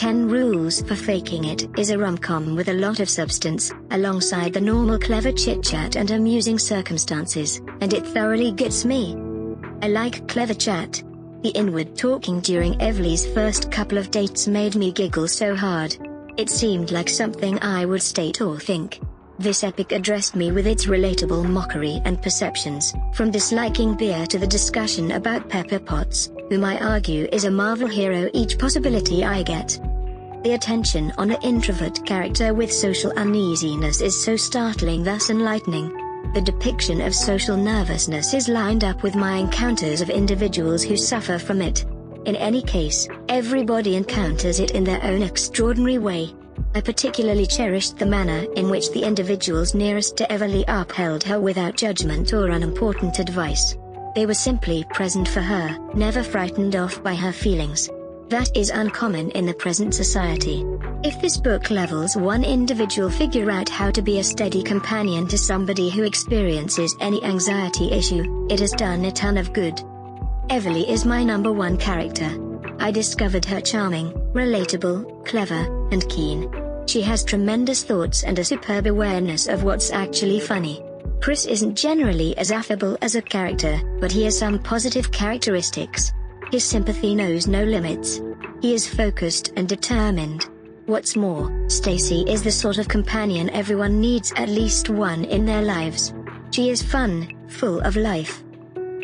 10 Rules for Faking It is a rom-com with a lot of substance, alongside the normal clever chit-chat and amusing circumstances, and it thoroughly gets me. I like clever chat. The inward talking during Everly's first couple of dates made me giggle so hard. It seemed like something I would state or think. This epic addressed me with its relatable mockery and perceptions, from disliking beer to the discussion about Pepper Potts, whom I argue is a Marvel hero each possibility I get. The attention on an introvert character with social uneasiness is so startling, thus enlightening. The depiction of social nervousness is lined up with my encounters of individuals who suffer from it. In any case, everybody encounters it in their own extraordinary way. I particularly cherished the manner in which the individuals nearest to Everly upheld her without judgment or unimportant advice. They were simply present for her, never frightened off by her feelings. That is uncommon in the present society. If this book levels one individual figure out how to be a steady companion to somebody who experiences any anxiety issue, it has done a ton of good. Everly is my number 1 character. I discovered her charming, relatable, clever, and keen. She has tremendous thoughts and a superb awareness of what's actually funny. Pris isn't generally as affable as a character, but he has some positive characteristics. His sympathy knows no limits. He is focused and determined. What's more, Stacy is the sort of companion everyone needs at least one in their lives. She is fun, full of life.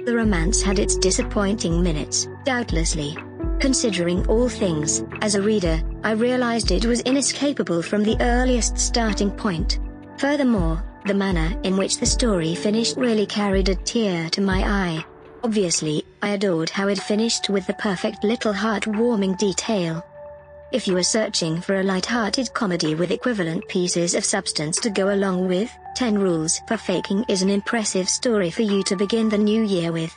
The romance had its disappointing minutes, doubtlessly. Considering all things, as a reader, I realized it was inescapable from the earliest starting point. Furthermore, the manner in which the story finished really carried a tear to my eye. Obviously, I adored how it finished with the perfect little heartwarming detail. If you are searching for a light-hearted comedy with equivalent pieces of substance to go along with, 10 Rules for Faking is an impressive story for you to begin the new year with.